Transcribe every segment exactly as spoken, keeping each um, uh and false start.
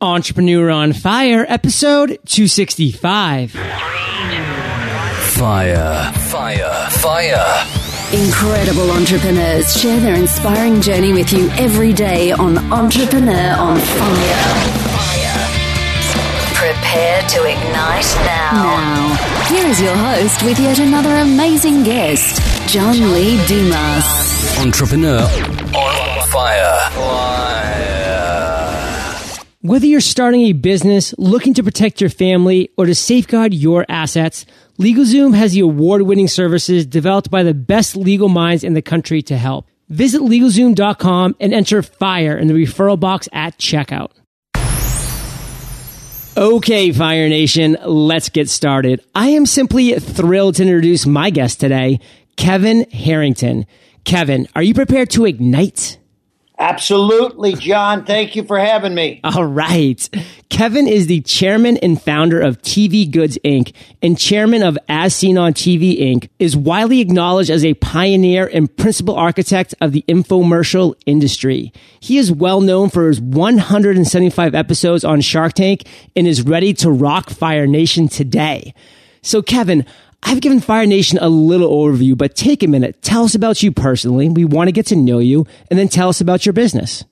Entrepreneur on Fire, episode two sixty-five. Three, two, one. Fire, fire, fire. Incredible entrepreneurs share their inspiring journey with you every day on Entrepreneur on Fire. Fire. Prepare to ignite now. Now, here is your host with yet another amazing guest, John Lee Dumas. Entrepreneur on Fire. Fire. Whether you're starting a business, looking to protect your family, or to safeguard your assets, LegalZoom has the award-winning services developed by the best legal minds in the country to help. Visit LegalZoom dot com and enter FIRE in the referral box at checkout. Okay, Fire Nation, let's get started. I am simply thrilled to introduce my guest today, Kevin Harrington. Kevin, are you prepared to ignite? Absolutely, John. Thank you for having me. All right. Kevin is the chairman and founder of T V Goods, Incorporated and chairman of As Seen on T V, Incorporated, is widely acknowledged as a pioneer and principal architect of the infomercial industry. He is well known for his one hundred seventy-five episodes on Shark Tank and is ready to rock Fire Nation today. So, Kevin, I've given Fire Nation a little overview, but take a minute. Tell us about you personally. We want to get to know you, and then tell us about your business.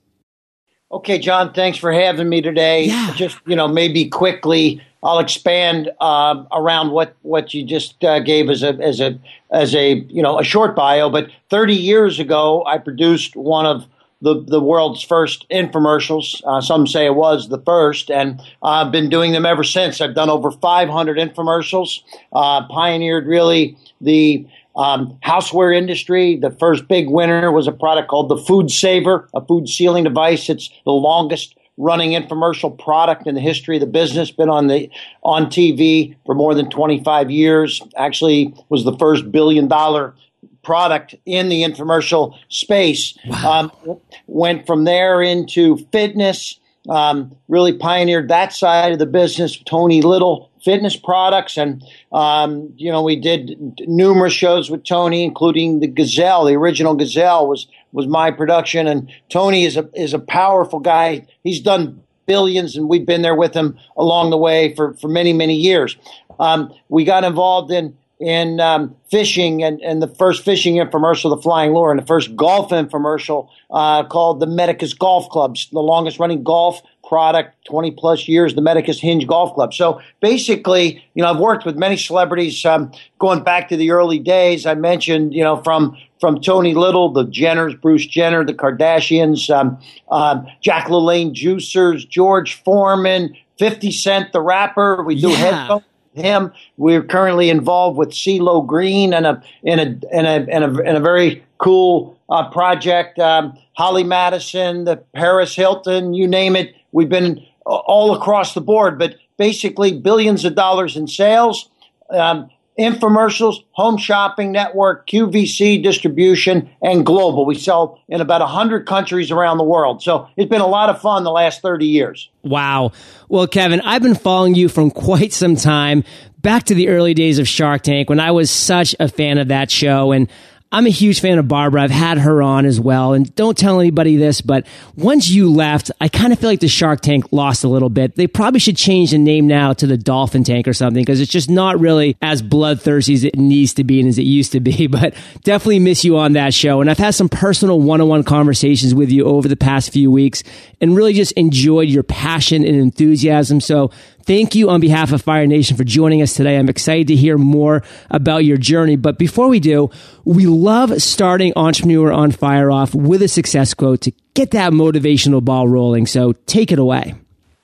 Okay, John, thanks for having me today. Yeah. Just, you know, maybe quickly, I'll expand uh, around what, what you just uh, gave as a as a as a you know a short bio. But thirty years ago, I produced one of the the world's first infomercials. Uh, some say it was the first, and I've been doing them ever since. I've done over five hundred infomercials, uh, pioneered really the um, houseware industry. The first big winner was a product called the Food Saver, a food sealing device. It's the longest running infomercial product in the history of the business, been on the on T V for more than twenty-five years. Actually was the first billion dollar product in the infomercial space. Wow. Um, went from there into fitness, um, really pioneered that side of the business, Tony Little fitness products. And, um, you know, we did numerous shows with Tony, including the Gazelle. The original Gazelle was, was my production. And Tony is a, is a powerful guy. He's done billions, and we've been there with him along the way for, for many, many years. Um, we got involved in in um, fishing and, and the first fishing infomercial, the Flying Lure, and the first golf infomercial uh, called the Medicus Golf Club, the longest-running golf product, twenty-plus years, the Medicus Hinge Golf Club. So basically, you know, I've worked with many celebrities um, going back to the early days. I mentioned, you know, from from Tony Little, the Jenners, Bruce Jenner, the Kardashians, um, uh, Jack LaLanne juicers, George Foreman, fifty cent, the rapper. We do yeah. headphones. Him. We're currently involved with CeeLo Green and a in a in a in a, in a very cool uh, project. Um, Holly Madison, the Paris Hilton, you name it. We've been all across the board, but basically billions of dollars in sales, um, infomercials, Home Shopping Network, Q V C distribution, and global. We sell in about a hundred countries around the world. So it's been a lot of fun the last thirty years. Wow. Well, Kevin, I've been following you from quite some time, back to the early days of Shark Tank when I was such a fan of that show. And I'm a huge fan of Barbara. I've had her on as well. And don't tell anybody this, but once you left, I kind of feel like the Shark Tank lost a little bit. They probably should change the name now to the Dolphin Tank or something, because it's just not really as bloodthirsty as it needs to be and as it used to be. But definitely miss you on that show. And I've had some personal one-on-one conversations with you over the past few weeks and really just enjoyed your passion and enthusiasm. So thank you on behalf of Fire Nation for joining us today. I'm excited to hear more about your journey. But before we do, we love starting Entrepreneur on Fire off with a success quote to get that motivational ball rolling. So take it away.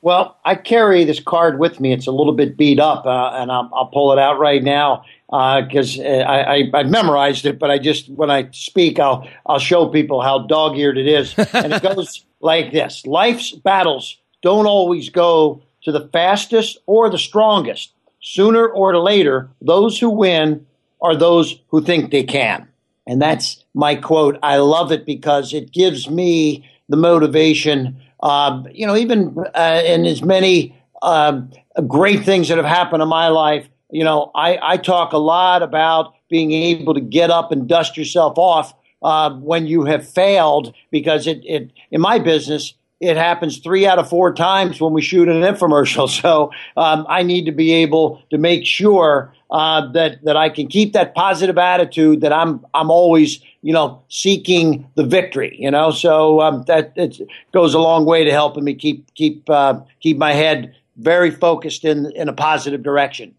Well, I carry this card with me. It's a little bit beat up, uh, and I'll, I'll pull it out right now because uh, I, I, I memorized it. But I just, when I speak, I'll I'll show people how dog-eared it is. And it goes like this: life's battles don't always go to the fastest or the strongest. Sooner or later, those who win are those who think they can. And that's my quote. I love it because it gives me the motivation, uh, you know, even uh, in as many uh, great things that have happened in my life. You know, I, I talk a lot about being able to get up and dust yourself off uh, when you have failed, because it, it in my business, it happens three out of four times when we shoot an infomercial. So um, I need to be able to make sure uh, that that I can keep that positive attitude, that I'm I'm always, you know, seeking the victory. You know, so um, that it goes a long way to helping me keep keep uh, keep my head very focused in in a positive direction.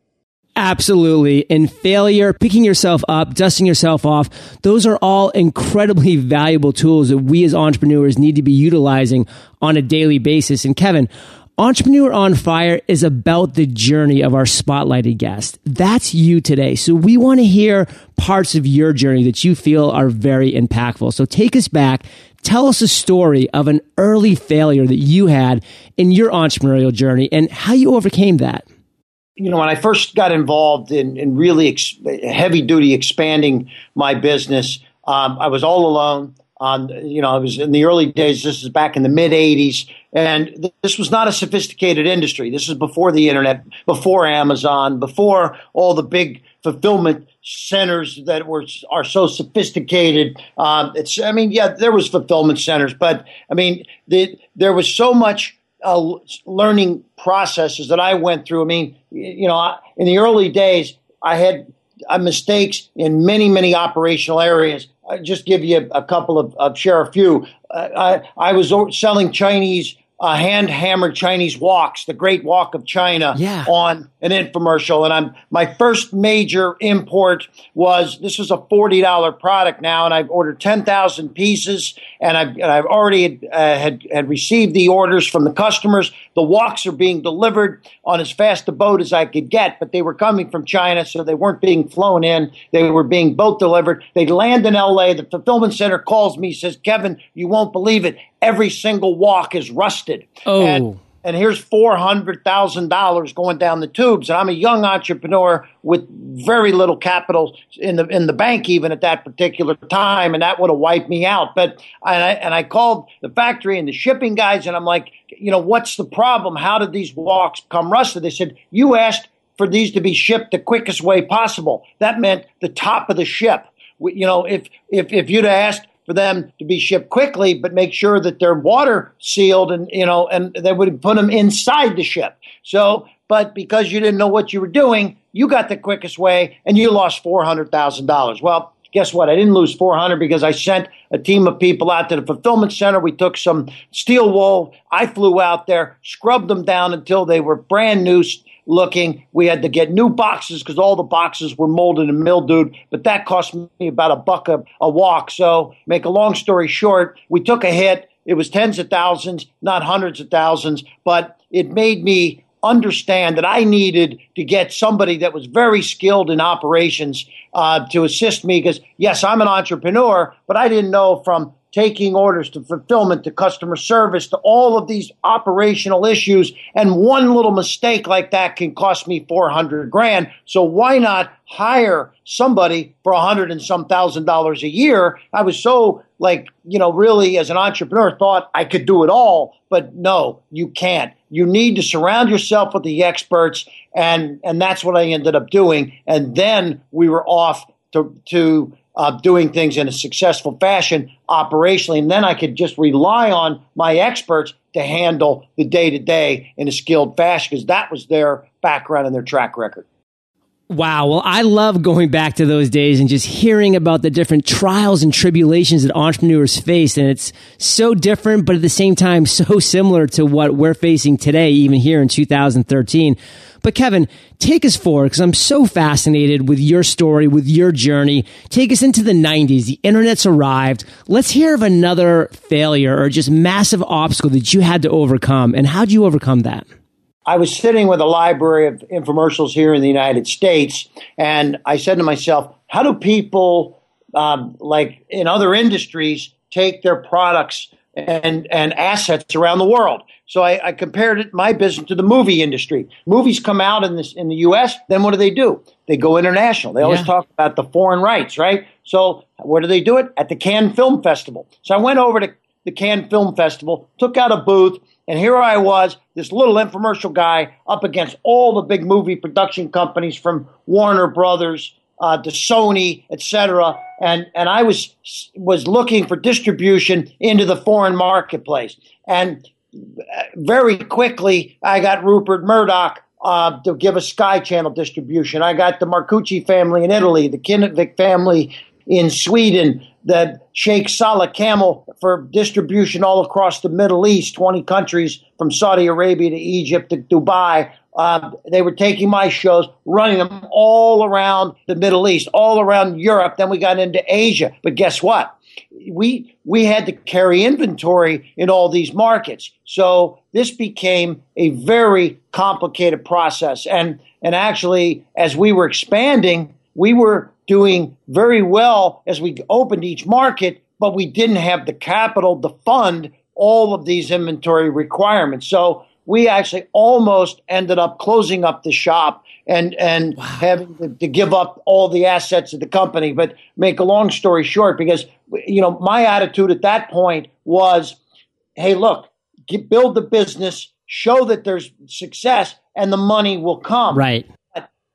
Absolutely. And failure, picking yourself up, dusting yourself off, those are all incredibly valuable tools that we as entrepreneurs need to be utilizing on a daily basis. And Kevin, Entrepreneur on Fire is about the journey of our spotlighted guest. That's you today. So we want to hear parts of your journey that you feel are very impactful. So take us back. Tell us a story of an early failure that you had in your entrepreneurial journey and how you overcame that. You know, when I first got involved in, in really ex- heavy duty expanding my business, um, I was all alone. Um, you know, I was in the early days. This is back in the mid eighties, and th- this was not a sophisticated industry. This is before the internet, before Amazon, before all the big fulfillment centers that were are so sophisticated. Um, it's, I mean, yeah, there was fulfillment centers, but I mean, the, there was so much Uh, learning processes that I went through. I mean, you know, in the early days, I had uh, mistakes in many, many operational areas. I'll just give you a, a couple of, of share a few. Uh, I, I was selling Chinese, uh, hand-hammered Chinese walks, the Great Walk of China, yeah, on an infomercial. And I'm my first major import was, this was a forty dollars product now, and I've ordered ten thousand pieces, and I've, and I've already uh, had, had received the orders from the customers. The walks are being delivered on as fast a boat as I could get, but they were coming from China, so they weren't being flown in. They were being boat delivered. They land in L A. The fulfillment center calls me, says, Kevin, you won't believe it. Every single walk is rusted. Oh. And, and here's four hundred thousand dollars going down the tubes. And I'm a young entrepreneur with very little capital in the in the bank even at that particular time, and that would have wiped me out. But I, and I called the factory and the shipping guys, and I'm like, you know, what's the problem? How did these walks come rusted? They said, you asked for these to be shipped the quickest way possible. That meant the top of the ship. We, you know, if if if you'd asked for them to be shipped quickly, but make sure that they're water sealed, and you know, and they would put them inside the ship. So, but because you didn't know what you were doing, you got the quickest way, and you lost four hundred thousand dollars. Well, guess what? I didn't lose four hundred because I sent a team of people out to the fulfillment center. We took some steel wool. I flew out there, scrubbed them down until they were brand new looking. We had to get new boxes because all the boxes were molded and mildewed, but that cost me about a buck a, a walk. So make a long story short, we took a hit. It was tens of thousands, not hundreds of thousands, but it made me understand that I needed to get somebody that was very skilled in operations uh, to assist me because, yes, I'm an entrepreneur, but I didn't know from taking orders to fulfillment to customer service to all of these operational issues. And one little mistake like that can cost me four hundred grand. So why not hire somebody for a hundred and some thousand dollars a year? I was so like, you know, really as an entrepreneur thought I could do it all, but no, you can't. You need to surround yourself with the experts. And, and that's what I ended up doing. And then we were off to, to, Uh, doing things in a successful fashion operationally. And then I could just rely on my experts to handle the day-to-day in a skilled fashion because that was their background and their track record. Wow. Well, I love going back to those days and just hearing about the different trials and tribulations that entrepreneurs face. And it's so different, but at the same time, so similar to what we're facing today, even here in two thousand thirteen. But Kevin, take us forward because I'm so fascinated with your story, with your journey. Take us into the nineties. The internet's arrived. Let's hear of another failure or just massive obstacle that you had to overcome. And how'd you overcome that? I was sitting with a library of infomercials here in the United States, and I said to myself, how do people, um, like in other industries, take their products and, and assets around the world? So I, I compared it, my business, to the movie industry. Movies come out in this in the U S, then what do they do? They go international. They always yeah. talk about the foreign rights, right? So where do they do it? At the Cannes Film Festival. So I went over to the Cannes Film Festival, took out a booth, and here I was, this little infomercial guy up against all the big movie production companies from Warner Brothers uh, to Sony, et cetera. And, and I was was looking for distribution into the foreign marketplace. And very quickly, I got Rupert Murdoch uh, to give a Sky Channel distribution. I got the Marcucci family in Italy, the Kinnevik family in Sweden, the Sheikh Salah camel for distribution all across the Middle East, twenty countries from Saudi Arabia to Egypt to Dubai. Uh, they were taking my shows, running them all around the Middle East, all around Europe. Then we got into Asia. But guess what? We we had to carry inventory in all these markets. So this became a very complicated process. And and actually, as we were expanding, we were doing very well as we opened each market, but we didn't have the capital to fund all of these inventory requirements. So we actually almost ended up closing up the shop and, and wow. having to, to give up all the assets of the company. But make a long story short, because you know my attitude at that point was, hey, look, get, build the business, show that there's success, and the money will come. Right.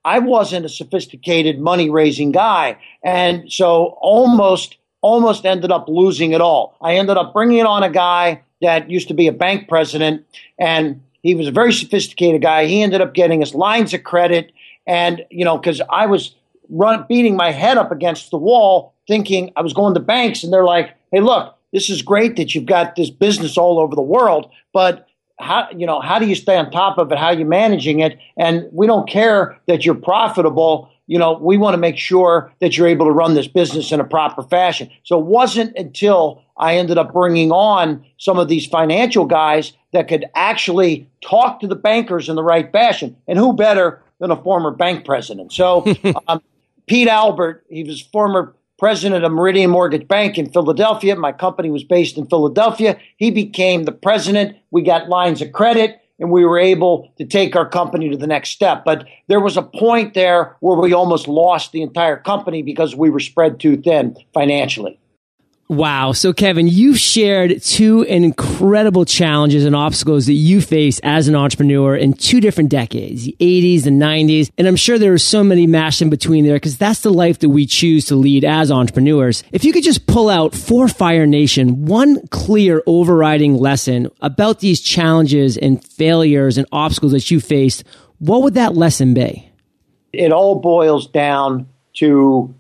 I wasn't a sophisticated money-raising guy, and so almost almost ended up losing it all. I ended up bringing on a guy that used to be a bank president, and he was a very sophisticated guy. He ended up getting us lines of credit, and you know, because I was run, beating my head up against the wall, thinking I was going to banks, and they're like, "Hey, look, this is great that you've got this business all over the world, but." How you know? How do you stay on top of it? How are you managing it? And we don't care that you're profitable. You know, we want to make sure that you're able to run this business in a proper fashion. So it wasn't until I ended up bringing on some of these financial guys that could actually talk to the bankers in the right fashion. And who better than a former bank president? So um, Pete Albert, he was former president of Meridian Mortgage Bank in Philadelphia. My company was based in Philadelphia. He became the president. We got lines of credit, and we were able to take our company to the next step. But there was a point there where we almost lost the entire company because we were spread too thin financially. Wow. So, Kevin, you've shared two incredible challenges and obstacles that you faced as an entrepreneur in two different decades, the eighties and nineties. And I'm sure there are so many mashed in between there because that's the life that we choose to lead as entrepreneurs. If you could just pull out for Fire Nation one clear overriding lesson about these challenges and failures and obstacles that you faced, what would that lesson be? It all boils down to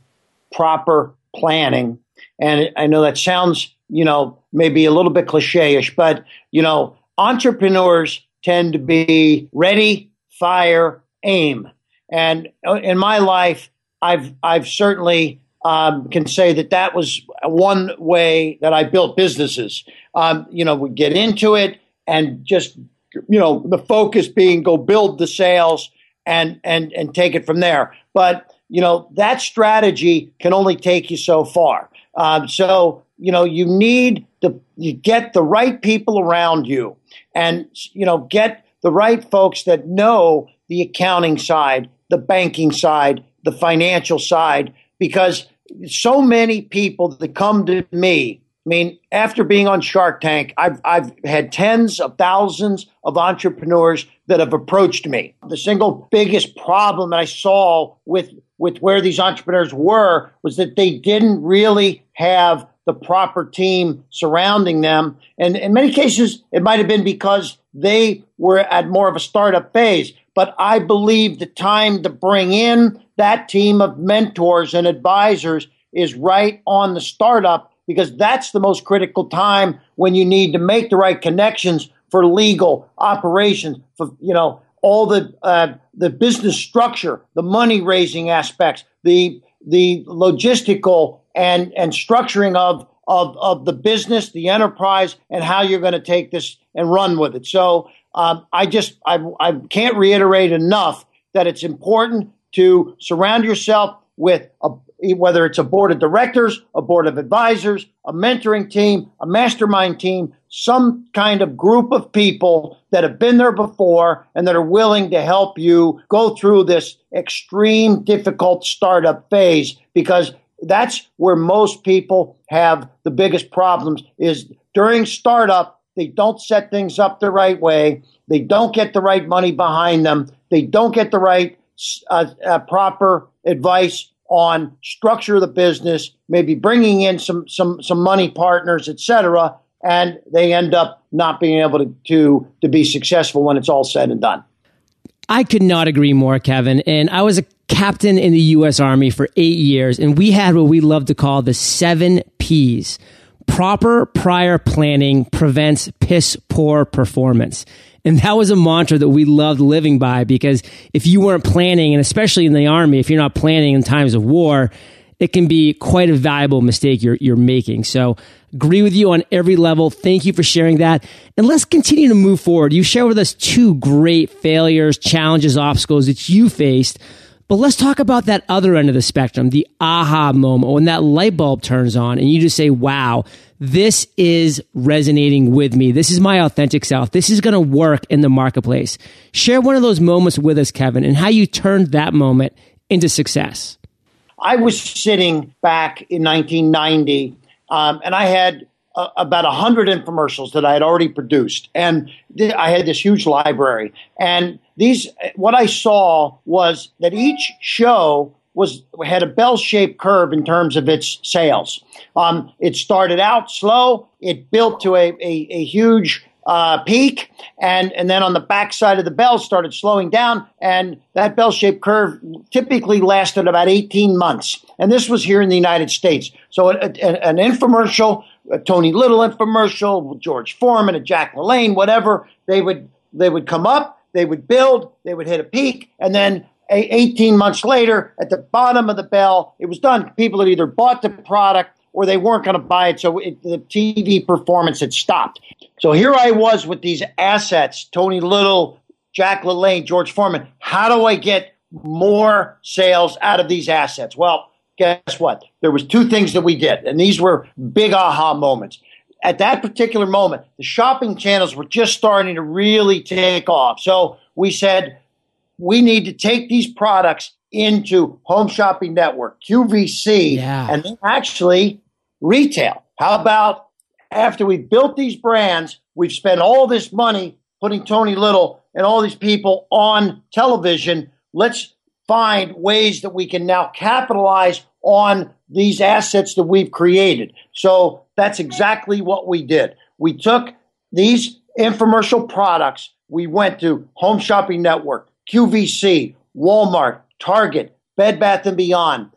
proper planning. And I know that sounds, you know, maybe a little bit cliche-ish, but, you know, entrepreneurs tend to be ready, fire, aim. And in my life, I've I've certainly um, can say that that was one way that I built businesses. Um, you know, we get into it and just, you know, the focus being go build the sales and and and take it from there. But, you know, that strategy can only take you so far. Um, so, you know, you need to you get the right people around you and, you know, get the right folks that know the accounting side, the banking side, the financial side, because so many people that come to me, I mean, after being on Shark Tank, I've, I've had tens of thousands of entrepreneurs that have approached me. The single biggest problem that I saw with with where these entrepreneurs were was that they didn't really have the proper team surrounding them. And in many cases, it might have been because they were at more of a startup phase. But I believe the time to bring in that team of mentors and advisors is right on the startup, because that's the most critical time when you need to make the right connections for legal operations, for, you know, all the uh, the business structure, the money raising aspects, the the logistical and and structuring of of of the business, the enterprise, and how you're going to take this and run with it. So um, I just I I can't reiterate enough that it's important to surround yourself with a, whether it's a board of directors, a board of advisors, a mentoring team, a mastermind team, some kind of group of people that have been there before and that are willing to help you go through this extreme difficult startup phase, because that's where most people have the biggest problems is during startup. They don't set things up the right way. They don't get the right money behind them. They don't get the right uh, uh, proper advice on structure of the business, maybe bringing in some some some money partners, et cetera, and they end up not being able to, to, to be successful when it's all said and done. I could not agree more, Kevin. And I was a captain in the U S Army for eight years, and we had what we love to call the seven P's. Proper prior planning prevents piss poor performance. And that was a mantra that we loved living by, because if you weren't planning, and especially in the Army, if you're not planning in times of war, it can be quite a valuable mistake you're, you're making. So agree with you on every level. Thank you for sharing that. And let's continue to move forward. You shared with us two great failures, challenges, obstacles that you faced. But let's talk about that other end of the spectrum, the aha moment, when that light bulb turns on and you just say, wow, this is resonating with me. This is my authentic self. This is going to work in the marketplace. Share one of those moments with us, Kevin, and how you turned that moment into success. I was sitting back in nineteen ninety, um, and I had uh, about one hundred infomercials that I had already produced. And th- I had this huge library. And these, what I saw was that each show was had a bell-shaped curve in terms of its sales. Um, it started out slow. It built to a, a, a huge uh, peak. And, and then on the backside of the bell started slowing down. And that bell-shaped curve typically lasted about eighteen months. And this was here in the United States. So a, a, an infomercial, a Tony Little infomercial, George Foreman, a Jack LaLanne, whatever, they would they would come up. They would build, they would hit a peak, and then eighteen months later, at the bottom of the bell, it was done. People had either bought the product or they weren't going to buy it, so it, the T V performance had stopped. So here I was with these assets, Tony Little, Jack LaLanne, George Foreman. How do I get more sales out of these assets? Well, guess what? There was two things that we did, and these were big aha moments. At that particular moment, the shopping channels were just starting to really take off. So we said, we need to take these products into Home Shopping Network, Q V C, yeah. and then actually retail. How about after we built these brands, we've spent all this money putting Tony Little and all these people on television. Let's find ways that we can now capitalize on these assets that we've created. So that's exactly what we did. We took these infomercial products. We went to Home Shopping Network, Q V C, Walmart, Target, Bed Bath and Beyond,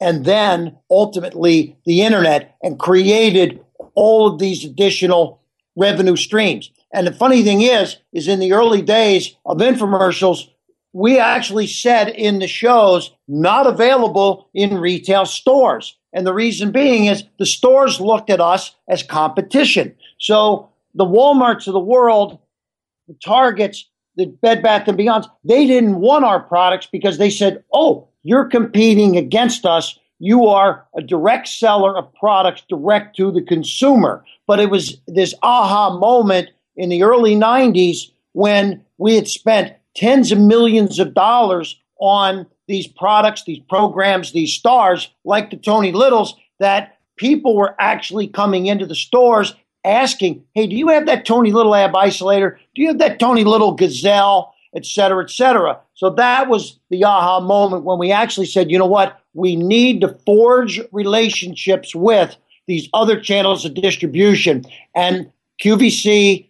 and then ultimately the internet, and created all of these additional revenue streams. And the funny thing is, is in the early days of infomercials, we actually said in the shows, not available in retail stores. And the reason being is the stores looked at us as competition. So the Walmarts of the world, the Targets, the Bed Bath and Beyonds, they didn't want our products because they said, oh, you're competing against us. You are a direct seller of products direct to the consumer. But it was this aha moment in the early nineties when we had spent tens of millions of dollars on these products, these programs, these stars like the Tony Littles, that people were actually coming into the stores asking, hey, do you have that Tony Little ab isolator? Do you have that Tony Little Gazelle, et cetera, et cetera? So that was the aha moment when we actually said, you know what? We need to forge relationships with these other channels of distribution. And Q V C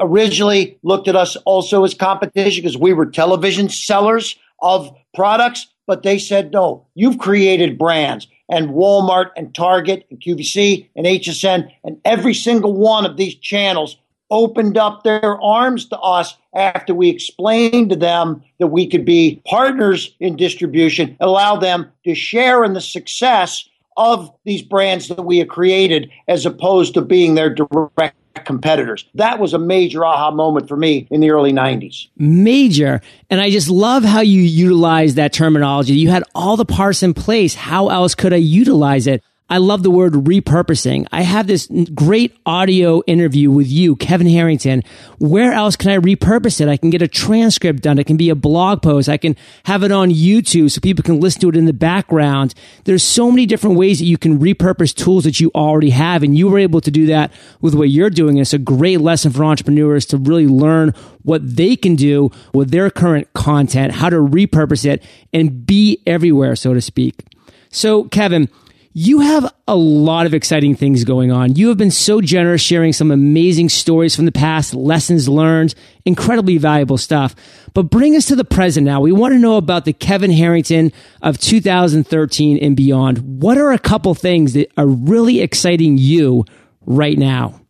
originally looked at us also as competition because we were television sellers of products, but they said, no, you've created brands. And Walmart and Target and Q V C and H S N and every single one of these channels opened up their arms to us after we explained to them that we could be partners in distribution, allow them to share in the success of these brands that we have created as opposed to being their direct competitors. That was a major aha moment for me in the early nineties. Major. And I just love how you utilize that terminology. You had all the parts in place. How else could I utilize it? I love the word repurposing. I have this great audio interview with you, Kevin Harrington. Where else can I repurpose it? I can get a transcript done. It can be a blog post. I can have it on YouTube so people can listen to it in the background. There's so many different ways that you can repurpose tools that you already have. And you were able to do that with what you're doing. It's a great lesson for entrepreneurs to really learn what they can do with their current content, how to repurpose it and be everywhere, so to speak. So, Kevin, you have a lot of exciting things going on. You have been so generous sharing some amazing stories from the past, lessons learned, incredibly valuable stuff. But bring us to the present now. We want to know about the Kevin Harrington of two thousand thirteen and beyond. What are a couple things that are really exciting you right now?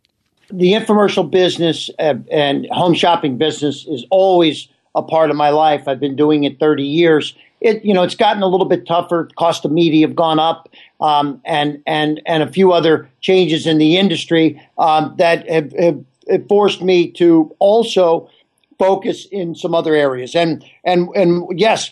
The infomercial business and home shopping business is always a part of my life. I've been doing it thirty years. It, you know, it's gotten a little bit tougher. Cost of media have gone up, um, and and and a few other changes in the industry um, that have, have, have forced me to also focus in some other areas. And and and yes,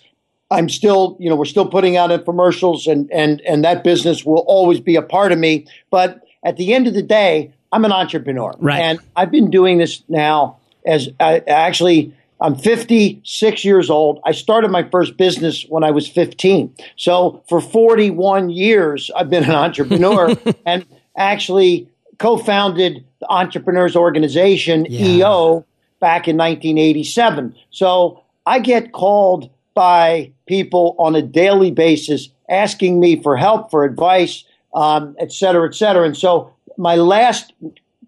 I'm still, you know, we're still putting out infomercials, and and and that business will always be a part of me. But at the end of the day, I'm an entrepreneur, right? And I've been doing this now as I, actually. I'm fifty-six years old. I started my first business when I was fifteen. So for forty-one years, I've been an entrepreneur and actually co-founded the Entrepreneurs Organization, yeah. E O, back in nineteen eighty-seven. So I get called by people on a daily basis asking me for help, for advice, um, et cetera, et cetera. And so my last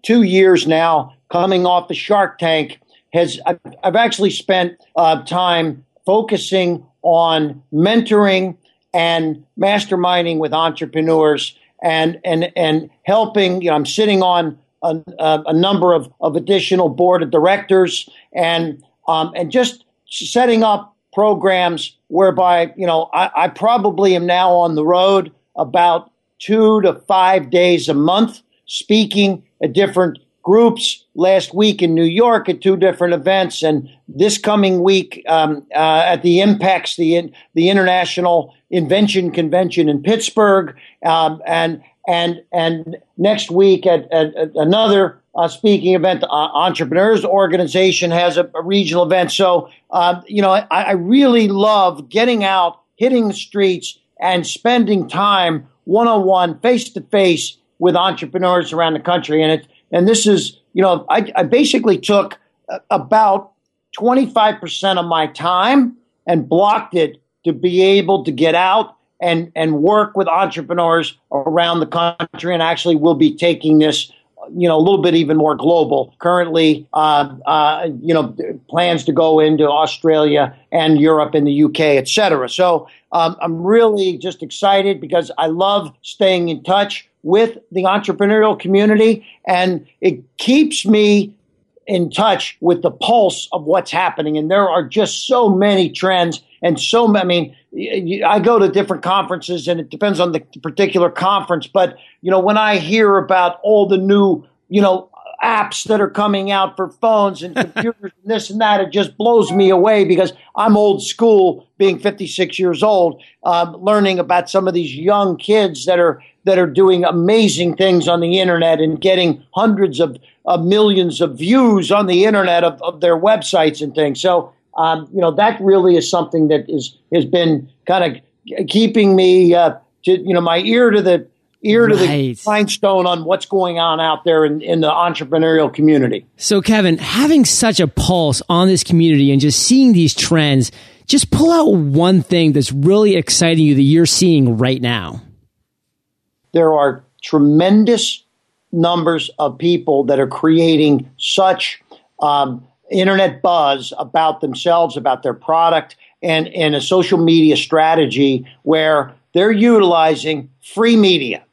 two years now, coming off the Shark Tank, has I've, I've actually spent uh, time focusing on mentoring and masterminding with entrepreneurs and and and helping. You know, I'm sitting on a, a number of, of additional board of directors and um, and just setting up programs whereby, you know, I, I probably am now on the road about two to five days a month speaking at different groups. Last week in New York at two different events, and this coming week um, uh, at the IMPACS, the the International Invention Convention in Pittsburgh, um, and and and next week at, at, at another uh, speaking event. The Entrepreneurs Organization has a, a regional event, so uh, you know I, I really love getting out, hitting the streets, and spending time one on one, face to face with entrepreneurs around the country, and it and this is. You know, I, I basically took about twenty-five percent of my time and blocked it to be able to get out and, and work with entrepreneurs around the country. And actually, we'll be taking this, you know, a little bit even more global. Currently, uh, uh, you know, plans to go into Australia and Europe and the U K, et cetera. So um, I'm really just excited because I love staying in touch with the entrepreneurial community, and it keeps me in touch with the pulse of what's happening. And there are just so many trends, and so I mean, I go to different conferences, and it depends on the particular conference. But you know, when I hear about all the new, you know, apps that are coming out for phones and computers and this and that, it just blows me away because I'm old school, being fifty-six years old, uh, learning about some of these young kids that are. that are doing amazing things on the internet and getting hundreds of uh, millions of views on the internet of, of their websites and things. So, um, you know, that really is something that is has been kind of keeping me uh, to, you know, my ear to the ear right. to the grindstone on what's going on out there in, in the entrepreneurial community. So, Kevin, having such a pulse on this community and just seeing these trends, just pull out one thing that's really exciting you that you're seeing right now. There are tremendous numbers of people that are creating such um, internet buzz about themselves, about their product, and, and a social media strategy where they're utilizing free media.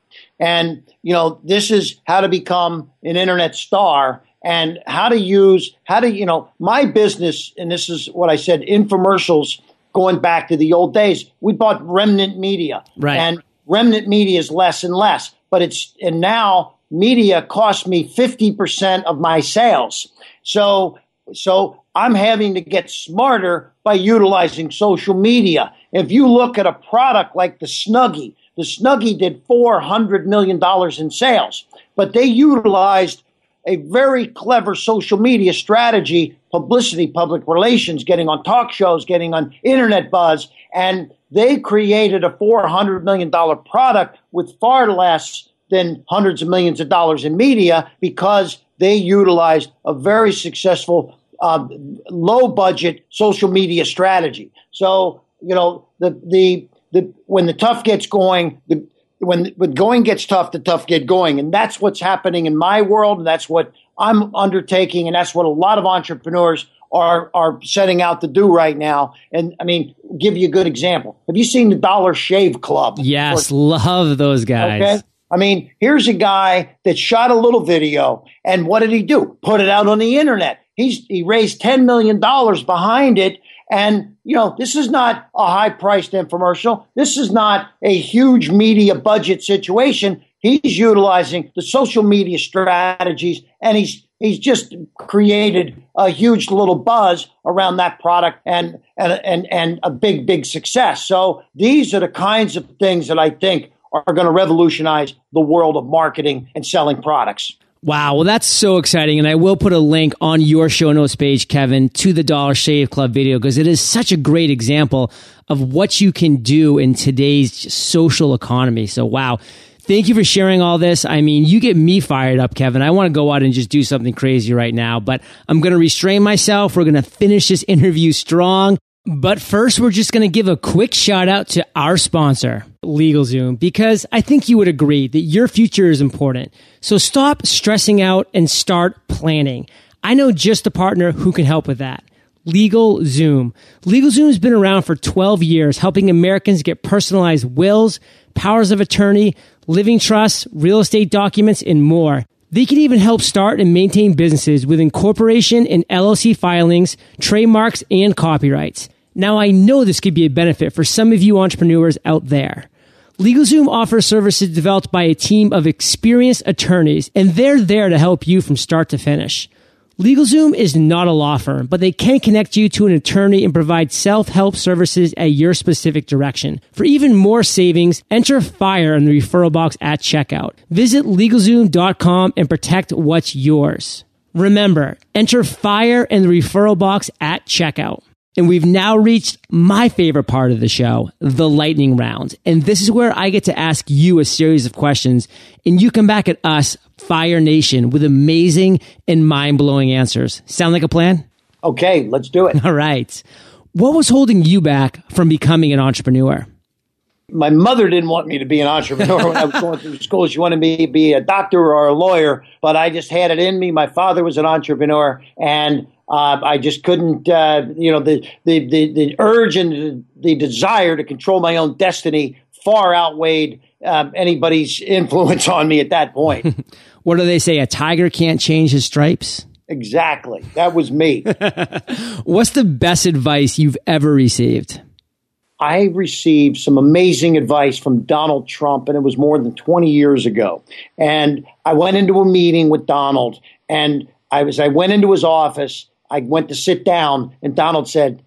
And, you know, this is how to become an internet star and how to use, how to, you know, my business, and this is what I said, infomercials, going back to the old days, we bought remnant media. Right. And remnant media is less and less, but it's, and now media costs me fifty percent of my sales. So, so I'm having to get smarter by utilizing social media. If you look at a product like the Snuggie, the Snuggie did four hundred million dollars in sales, but they utilized a very clever social media strategy, publicity, public relations, getting on talk shows, getting on internet buzz, and they created a four hundred million dollars product with far less than hundreds of millions of dollars in media because they utilized a very successful, uh, low-budget social media strategy. So, you know, the the the when the tough gets going, the when when going gets tough, the tough get going, and that's what's happening in my world. And that's what I'm undertaking, and that's what a lot of entrepreneurs are are setting out to do right now. And I mean, give you a good example. Have you seen the Dollar Shave Club? Yes, or, love those guys. Okay? I mean, here's a guy that shot a little video, and what did he do? Put it out on the internet. He's he raised ten million dollars behind it. And, you know, this is not a high-priced infomercial. This is not a huge media budget situation. He's utilizing the social media strategies, and he's he's just created a huge little buzz around that product and and and, and a big, big success. So these are the kinds of things that I think are going to revolutionize the world of marketing and selling products. Wow. Well, that's so exciting. And I will put a link on your show notes page, Kevin, to the Dollar Shave Club video, because it is such a great example of what you can do in today's social economy. So, wow. Thank you for sharing all this. I mean, you get me fired up, Kevin. I want to go out and just do something crazy right now, but I'm going to restrain myself. We're going to finish this interview strong. But first, we're just going to give a quick shout out to our sponsor, LegalZoom, because I think you would agree that your future is important. So stop stressing out and start planning. I know just a partner who can help with that. LegalZoom. LegalZoom has been around for twelve years, helping Americans get personalized wills, powers of attorney, living trusts, real estate documents, and more. They can even help start and maintain businesses with incorporation and L L C filings, trademarks, and copyrights. Now, I know this could be a benefit for some of you entrepreneurs out there. LegalZoom offers services developed by a team of experienced attorneys, and they're there to help you from start to finish. LegalZoom is not a law firm, but they can connect you to an attorney and provide self-help services at your specific direction. For even more savings, enter FIRE in the referral box at checkout. Visit LegalZoom dot com and protect what's yours. Remember, enter FIRE in the referral box at checkout. And we've now reached my favorite part of the show, the lightning round. And this is where I get to ask you a series of questions, and you come back at us, Fire Nation, with amazing and mind-blowing answers. Sound like a plan? Okay, let's do it. All right. What was holding you back from becoming an entrepreneur? My mother didn't want me to be an entrepreneur when I was going through school. She wanted me to be a doctor or a lawyer, but I just had it in me. My father was an entrepreneur, and Uh, I just couldn't, uh, you know, the, the, the, the urge and the, the desire to control my own destiny far outweighed um, anybody's influence on me at that point. What do they say? A tiger can't change his stripes? Exactly. That was me. What's the best advice you've ever received? I received some amazing advice from Donald Trump, and it was more than twenty years ago. And I went into a meeting with Donald, and I was, I went into his office. I went to sit down, and Donald said,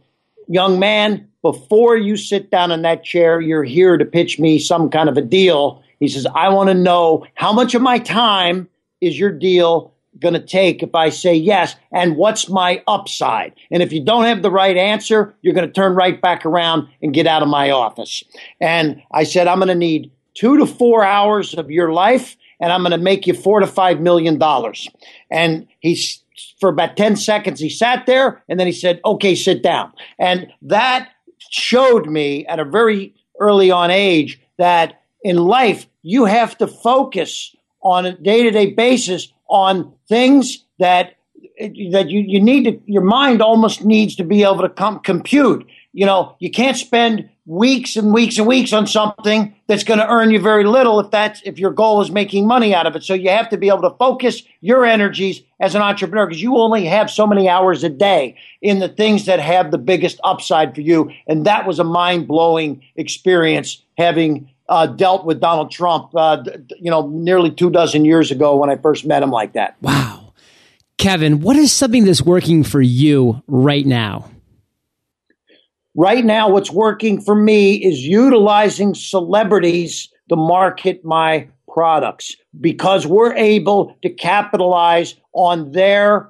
"Young man, before you sit down in that chair, you're here to pitch me some kind of a deal." He says, "I want to know how much of my time is your deal going to take if I say yes, and what's my upside? And if you don't have the right answer, you're going to turn right back around and get out of my office." And I said, "I'm going to need two to four hours of your life, and I'm going to make you four to five million dollars. And he's for about ten seconds, he sat there, and then he said, "Okay, sit down." And that showed me at a very early on age that in life, you have to focus on a day-to-day basis on things that that you, you need to, your mind almost needs to be able to com- compute. You know, you can't spend weeks and weeks and weeks on something that's going to earn you very little if that's if your goal is making money out of it. So you have to be able to focus your energies as an entrepreneur, because you only have so many hours a day in the things that have the biggest upside for you. And that was a mind-blowing experience, having uh, dealt with Donald Trump, uh, you know, nearly two dozen years ago when I first met him like that. Wow. Kevin, what is something that's working for you right now? Right now, what's working for me is utilizing celebrities to market my products, because we're able to capitalize on their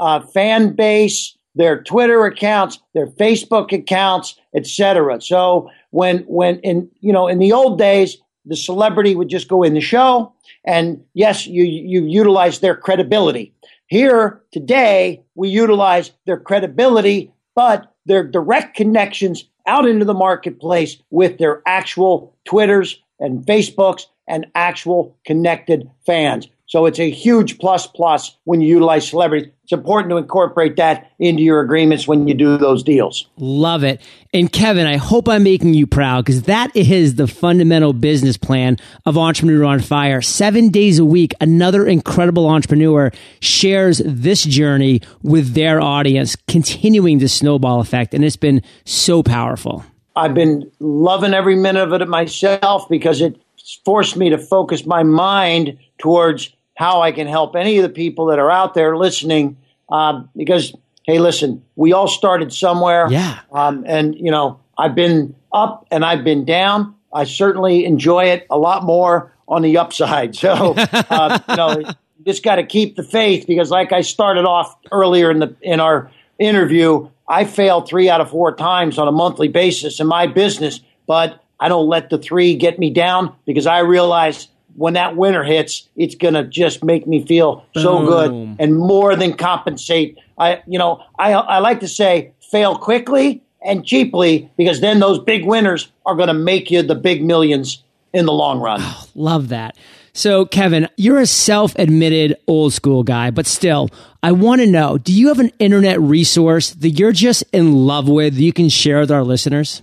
uh, fan base, their Twitter accounts, their Facebook accounts, et cetera. So when when in you know in the old days, the celebrity would just go in the show, and yes, you you utilize their credibility. Here today, we utilize their credibility, but their direct connections out into the marketplace with their actual Twitters and Facebooks and actual connected fans. So it's a huge plus plus when you utilize celebrities. It's important to incorporate that into your agreements when you do those deals. Love it. And Kevin, I hope I'm making you proud, because that is the fundamental business plan of Entrepreneur on Fire. Seven days a week, another incredible entrepreneur shares this journey with their audience, continuing the snowball effect. And it's been so powerful. I've been loving every minute of it myself, because it forced me to focus my mind towards how I can help any of the people that are out there listening, um, because, hey, listen, we all started somewhere. Yeah. Um, and, you know, I've been up and I've been down. I certainly enjoy it a lot more on the upside. So, uh, you know, you just got to keep the faith, because like I started off earlier in the in our interview, I failed three out of four times on a monthly basis in my business, but I don't let the three get me down, because I realize when that winter hits, it's going to just make me feel so Boom. good and more than compensate. I, you know, I, I like to say fail quickly and cheaply, because then those big winners are going to make you the big millions in the long run. Oh, love that. So, Kevin, you're a self-admitted old school guy, but still, I want to know, do you have an internet resource that you're just in love with that you can share with our listeners?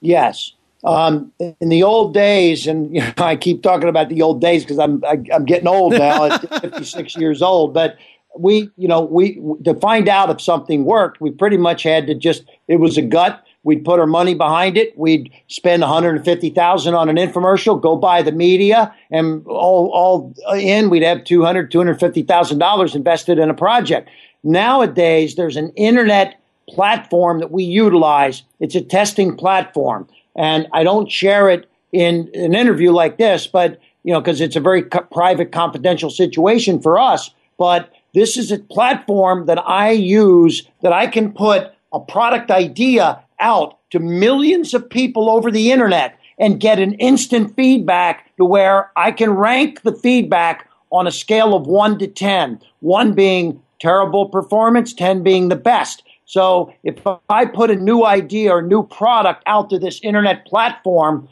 Yes. Um, in the old days, and you know, I keep talking about the old days because I'm I, I'm getting old now. I'm fifty-six years old, but we, you know, we to find out if something worked, we pretty much had to just. It was a gut. We'd put our money behind it. We'd spend one hundred fifty thousand dollars on an infomercial, go buy the media, and all all in, we'd have two hundred thousand dollars, two hundred fifty thousand dollars invested in a project. Nowadays, there's an internet platform that we utilize. It's a testing platform. And I don't share it in an interview like this, but, you know, because it's a very co- private, confidential situation for us. But this is a platform that I use that I can put a product idea out to millions of people over the internet and get an instant feedback to where I can rank the feedback on a scale of one to ten, one being terrible performance, ten being the best. So if I put a new idea or new product out to this internet platform,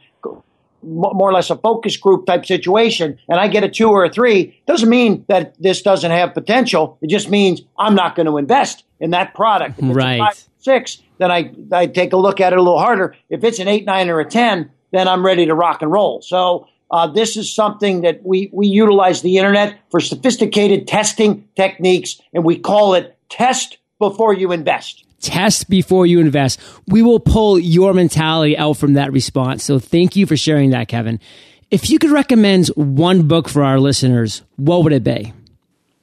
more or less a focus group type situation, and I get a two or a three, doesn't mean that this doesn't have potential. It just means I'm not going to invest in that product. If it's right. a five, six, then I, I take a look at it a little harder. If it's an eight, nine, or a ten, then I'm ready to rock and roll. So uh, this is something that we, we utilize the internet for sophisticated testing techniques, and we call it test before you invest. Test before you invest. We will pull your mentality out from that response. So thank you for sharing that, Kevin. If you could recommend one book for our listeners, what would it be?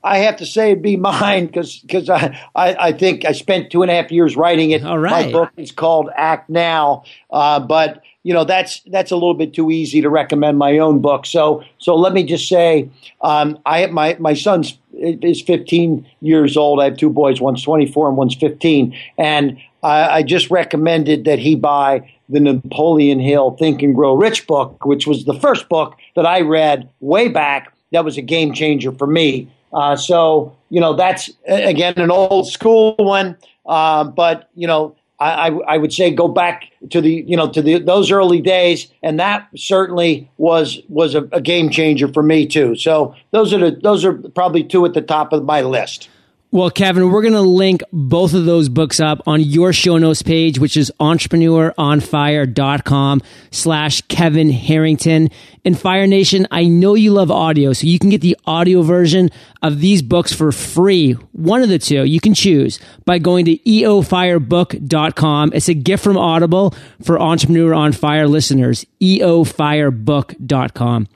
I have to say it'd be mine, because because I, I, I think I spent two and a half years writing it. All right. My book is called Act Now. Uh, but, you know, that's that's a little bit too easy to recommend my own book. So so let me just say, um, I my, my son's is fifteen years old. I have two boys, one's twenty-four and one's fifteen. And I, I just recommended that he buy the Napoleon Hill Think and Grow Rich book, which was the first book that I read way back. That was a game changer for me. Uh, so, you know, that's, again, an old school one. Uh, but, you know, I, I would say go back to the, you know, to the, those early days. And that certainly was, was a, a game changer for me too. So those are the, those are probably two at the top of my list. Well, Kevin, we're going to link both of those books up on your show notes page, which is entrepreneuronfire.com slash Kevin Harrington. And Fire Nation, I know you love audio, so you can get the audio version of these books for free. One of the two you can choose by going to e o fire book dot com. It's a gift from Audible for Entrepreneur on Fire listeners, e o fire book dot com.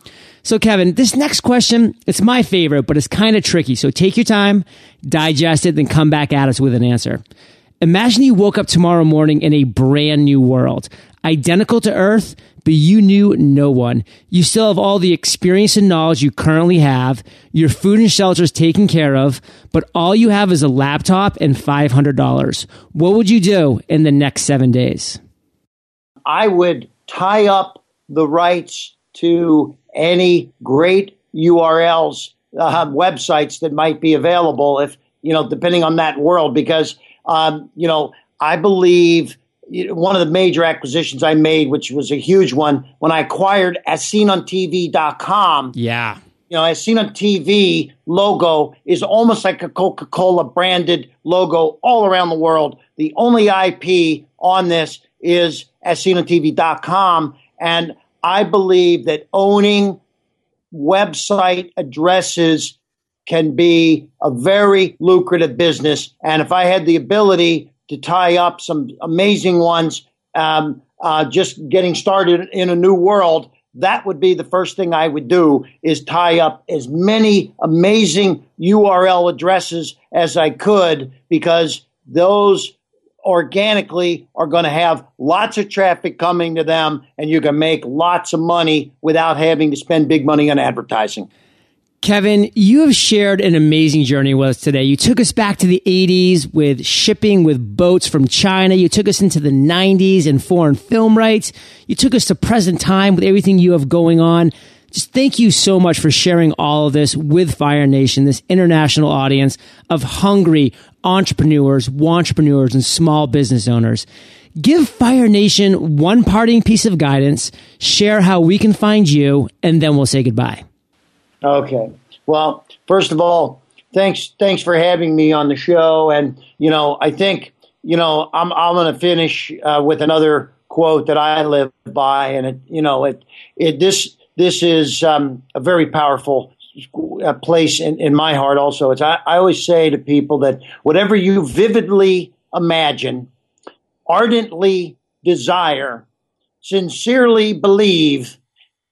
So, Kevin, this next question, it's my favorite, but it's kind of tricky. So take your time, digest it, then come back at us with an answer. Imagine you woke up tomorrow morning in a brand new world, identical to Earth, but you knew no one. You still have all the experience and knowledge you currently have. Your food and shelter is taken care of, but all you have is a laptop and five hundred dollars. What would you do in the next seven days? I would tie up the rights to any great U R Ls, uh, websites that might be available if, you know, depending on that world, because, um, you know, I believe one of the major acquisitions I made, which was a huge one, when I acquired As Seen on T V dot com. Yeah. You know, As Seen on T V logo is almost like a Coca-Cola branded logo all around the world. The only I P on this is As Seen on T V dot com. And I believe that owning website addresses can be a very lucrative business. And if I had the ability to tie up some amazing ones, um, uh, just getting started in a new world, that would be the first thing I would do, is tie up as many amazing U R L addresses as I could, because those organically are going to have lots of traffic coming to them, and you can make lots of money without having to spend big money on advertising. Kevin, you have shared an amazing journey with us today. You took us back to the eighties with shipping with boats from China. You took us into the nineties and foreign film rights. You took us to present time with everything you have going on. Just thank you so much for sharing all of this with Fire Nation, this international audience of hungry entrepreneurs, wantrepreneurs, and small business owners. Give Fire Nation one parting piece of guidance, share how we can find you, and then we'll say goodbye. Okay. Well, first of all, thanks thanks for having me on the show. And, you know, I think, you know, I'm I'm going to finish uh, with another quote that I live by. And, it, you know, it it this this is um, a very powerful uh, place in, in my heart also. It's I, I always say to people that whatever you vividly imagine, ardently desire, sincerely believe,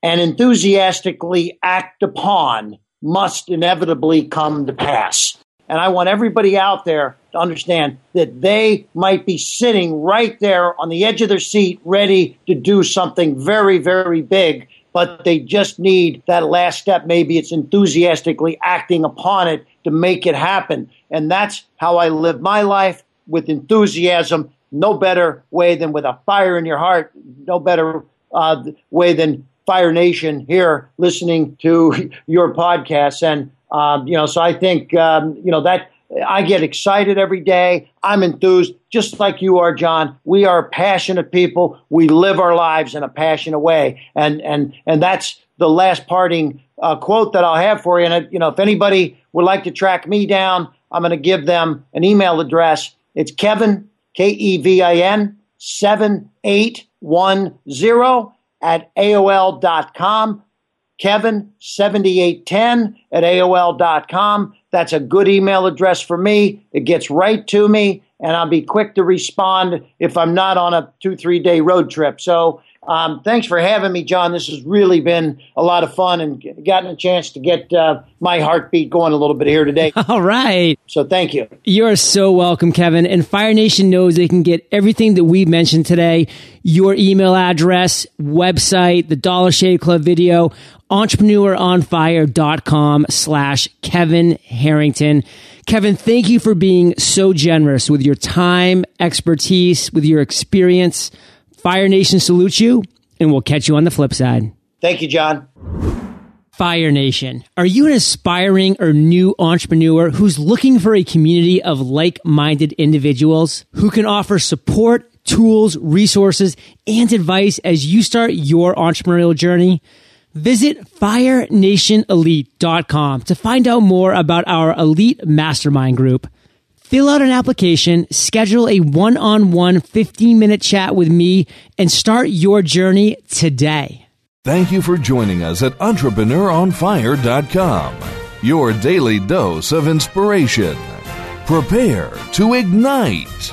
and enthusiastically act upon must inevitably come to pass. And I want everybody out there to understand that they might be sitting right there on the edge of their seat, ready to do something very, very big, but they just need that last step. Maybe it's enthusiastically acting upon it to make it happen. And that's how I live my life, with enthusiasm. No better way than with a fire in your heart. No better uh, way than Fire Nation here listening to your podcast. And, um, you know, so I think, um, you know, that I get excited every day. I'm enthused, just like you are, John. We are passionate people. We live our lives in a passionate way. And, and, and that's the last parting uh, quote that I'll have for you. And, uh, you know, if anybody would like to track me down, I'm going to give them an email address. It's Kevin, K E V I N, seven eight one zero at A O L dot com, Kevin seven eight one zero at A O L dot com. That's a good email address for me. It gets right to me, and I'll be quick to respond if I'm not on a two, three-day road trip. So um, thanks for having me, John. This has really been a lot of fun, and gotten a chance to get uh, my heartbeat going a little bit here today. All right. So thank you. You're so welcome, Kevin. And Fire Nation knows they can get everything that we mentioned today: your email address, website, the Dollar Shave Club video, entrepreneuronfire.com slash Kevin Harrington. Kevin, thank you for being so generous with your time, expertise, with your experience. Fire Nation salutes you, and we'll catch you on the flip side. Thank you, John. Fire Nation, are you an aspiring or new entrepreneur who's looking for a community of like-minded individuals who can offer support, tools, resources, and advice as you start your entrepreneurial journey? Visit fire nation elite dot com to find out more about our Elite Mastermind group. Fill out an application, schedule a one-on-one fifteen-minute chat with me, and start your journey today. Thank you for joining us at entrepreneur on fire dot com, your daily dose of inspiration. Prepare to ignite.